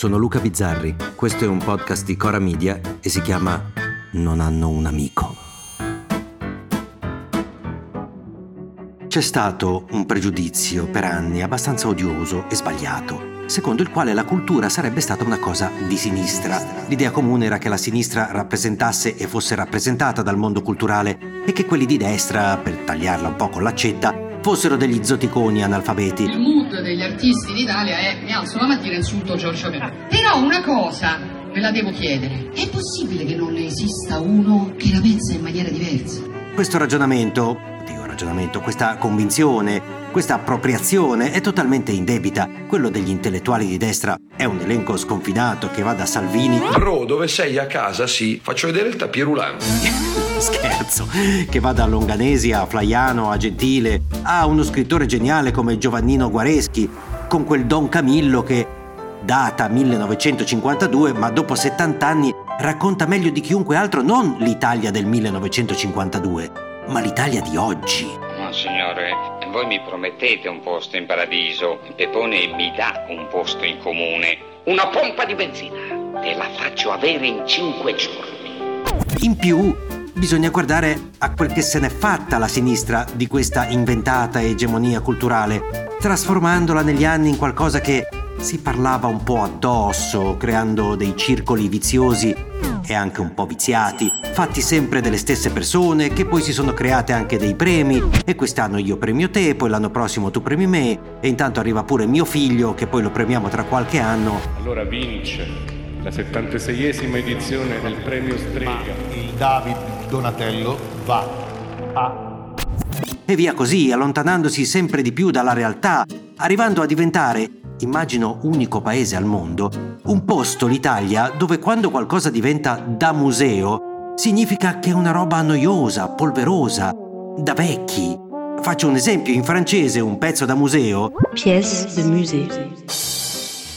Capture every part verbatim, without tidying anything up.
Sono Luca Bizzarri, questo è un podcast di Cora Media e si chiama Non hanno un amico. C'è stato un pregiudizio per anni abbastanza odioso e sbagliato, secondo il quale la cultura sarebbe stata una cosa di sinistra. L'idea comune era che la sinistra rappresentasse e fosse rappresentata dal mondo culturale e che quelli di destra, per tagliarla un po' con l'accetta, fossero degli zoticoni analfabeti. Il mood degli artisti in Italia è: mi alzo la mattina e insulto Giorgio Amin. Però una cosa ve la devo chiedere: è possibile che non ne esista uno che la pensa in maniera diversa? Questo ragionamento, dico ragionamento, questa convinzione, questa appropriazione è totalmente indebita. Quello degli intellettuali di destra è un elenco sconfinato che va da Salvini. Bro, dove sei a casa? Sì, faccio vedere il tapirulano. Scherzo, che va da Longanesi a Flaiano a Gentile, a uno scrittore geniale come Giovannino Guareschi, con quel Don Camillo che, data millenovecentocinquantadue, ma dopo settant'anni racconta meglio di chiunque altro non l'Italia del millenovecentocinquantadue, ma l'Italia di oggi. No, signore, voi mi promettete un posto in paradiso, Peppone mi dà un posto in comune, una pompa di benzina, te la faccio avere in cinque giorni. In più, bisogna guardare a quel che se n'è fatta la sinistra di questa inventata egemonia culturale, trasformandola negli anni in qualcosa che si parlava un po' addosso, creando dei circoli viziosi e anche un po' viziati, fatti sempre delle stesse persone, che poi si sono create anche dei premi, e quest'anno io premio te, poi l'anno prossimo tu premi me, e intanto arriva pure mio figlio, che poi lo premiamo tra qualche anno. Allora vince la settantaseiesima edizione del Premio Strega. Il David di Donatello va a... E via così, allontanandosi sempre di più dalla realtà, arrivando a diventare, immagino unico paese al mondo, un posto, l'Italia, dove quando qualcosa diventa da museo, significa che è una roba noiosa, polverosa, da vecchi. Faccio un esempio, in francese un pezzo da museo... Pièce de musée.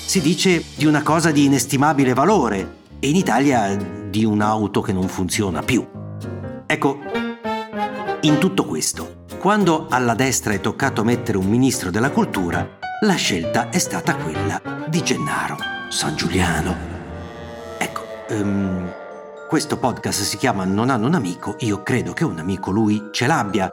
Si dice di una cosa di inestimabile valore e in Italia di un'auto che non funziona più. Ecco, in tutto questo, quando alla destra è toccato mettere un ministro della cultura, la scelta è stata quella di Gennaro Sangiuliano. Ecco, um, questo podcast si chiama Non hanno un amico, io credo che un amico lui ce l'abbia,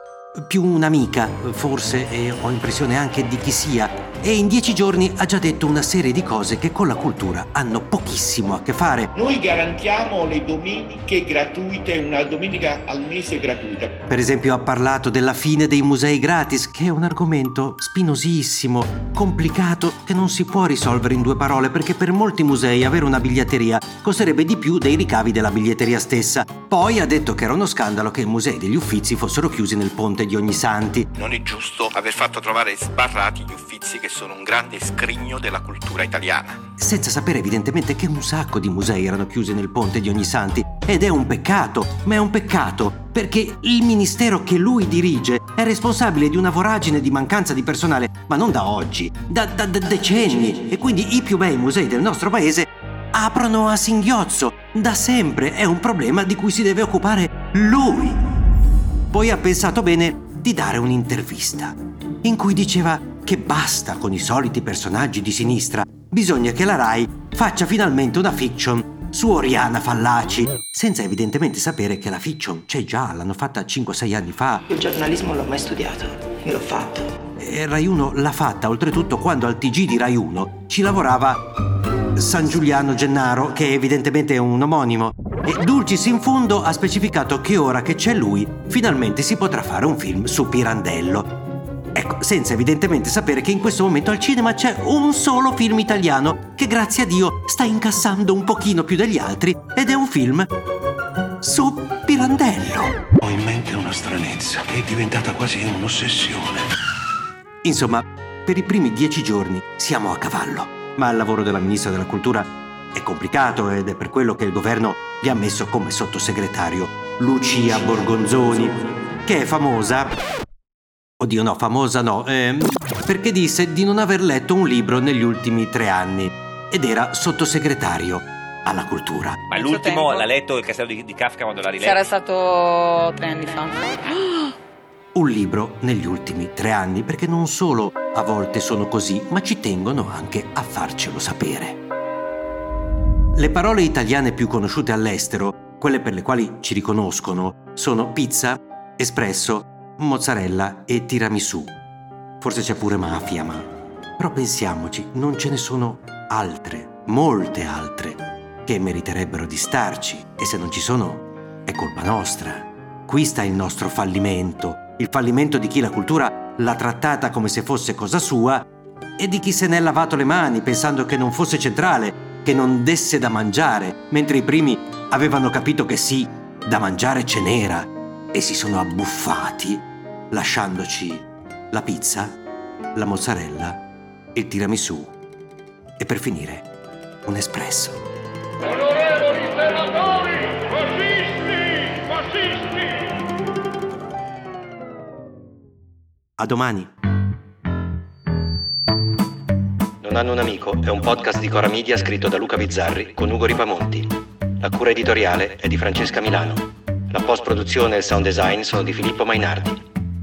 più un'amica forse, e ho impressione anche di chi sia, e in dieci giorni ha già detto una serie di cose che con la cultura hanno pochissimo a che fare. Noi garantiamo le domeniche gratuite, una domenica al mese gratuita. Per esempio ha parlato della fine dei musei gratis, che è un argomento spinosissimo, complicato, che non si può risolvere in due parole, perché per molti musei avere una biglietteria costerebbe di più dei ricavi della biglietteria stessa. Poi ha detto che era uno scandalo che i musei degli Uffizi fossero chiusi nel ponte di Ognissanti. Non è giusto aver fatto trovare sbarrati gli Uffizi, che sono un grande scrigno della cultura italiana. Senza sapere evidentemente che un sacco di musei erano chiusi nel ponte di Ognissanti, ed è un peccato, ma è un peccato perché il ministero che lui dirige è responsabile di una voragine di mancanza di personale, ma non da oggi, da, da, da decenni, e quindi i più bei musei del nostro paese aprono a singhiozzo, da sempre è un problema di cui si deve occupare lui. Poi ha pensato bene di dare un'intervista in cui diceva che basta con i soliti personaggi di sinistra, bisogna che la Rai faccia finalmente una fiction su Oriana Fallaci, senza evidentemente sapere che la fiction c'è già, l'hanno fatta cinque sei anni fa. Il giornalismo l'ho mai studiato, io l'ho fatto. E Rai uno l'ha fatta, oltretutto quando al T G di Rai uno ci lavorava Sangiuliano Gennaro, che evidentemente è un omonimo, e Dulcis in fondo ha specificato che ora che c'è lui finalmente si potrà fare un film su Pirandello. Ecco, senza evidentemente sapere che in questo momento al cinema c'è un solo film italiano che, grazie a Dio, sta incassando un pochino più degli altri, ed è un film su Pirandello. Ho in mente una stranezza che è diventata quasi un'ossessione. Insomma, per i primi dieci giorni siamo a cavallo, ma il lavoro della ministra della cultura è complicato, ed è per quello che il governo gli ha messo come sottosegretario Lucia Borgonzoni, che è famosa... Oddio no, famosa no, eh, perché disse di non aver letto un libro negli ultimi tre anni ed era sottosegretario alla cultura. Ma l'ultimo l'ha letto Il castello di, di Kafka quando l'ha riletto? Sarà stato tre anni fa. Un libro negli ultimi tre anni, perché non solo a volte sono così, ma ci tengono anche a farcelo sapere. Le parole italiane più conosciute all'estero, quelle per le quali ci riconoscono, sono pizza, espresso, mozzarella e tiramisù. Forse c'è pure mafia, ma... Però pensiamoci, non ce ne sono altre, molte altre, che meriterebbero di starci. E se non ci sono, è colpa nostra. Qui sta il nostro fallimento, il fallimento di chi la cultura l'ha trattata come se fosse cosa sua e di chi se n'è lavato le mani pensando che non fosse centrale, che non desse da mangiare, mentre i primi avevano capito che sì, da mangiare ce n'era, e si sono abbuffati, lasciandoci la pizza, la mozzarella, il tiramisù e per finire un espresso. Onorevoli senatori, fascisti, fascisti! A domani. Non hanno un amico è un podcast di Cora Media scritto da Luca Bizzarri con Ugo Ripamonti. La cura editoriale è di Francesca Milano. La post-produzione e il sound design sono di Filippo Mainardi.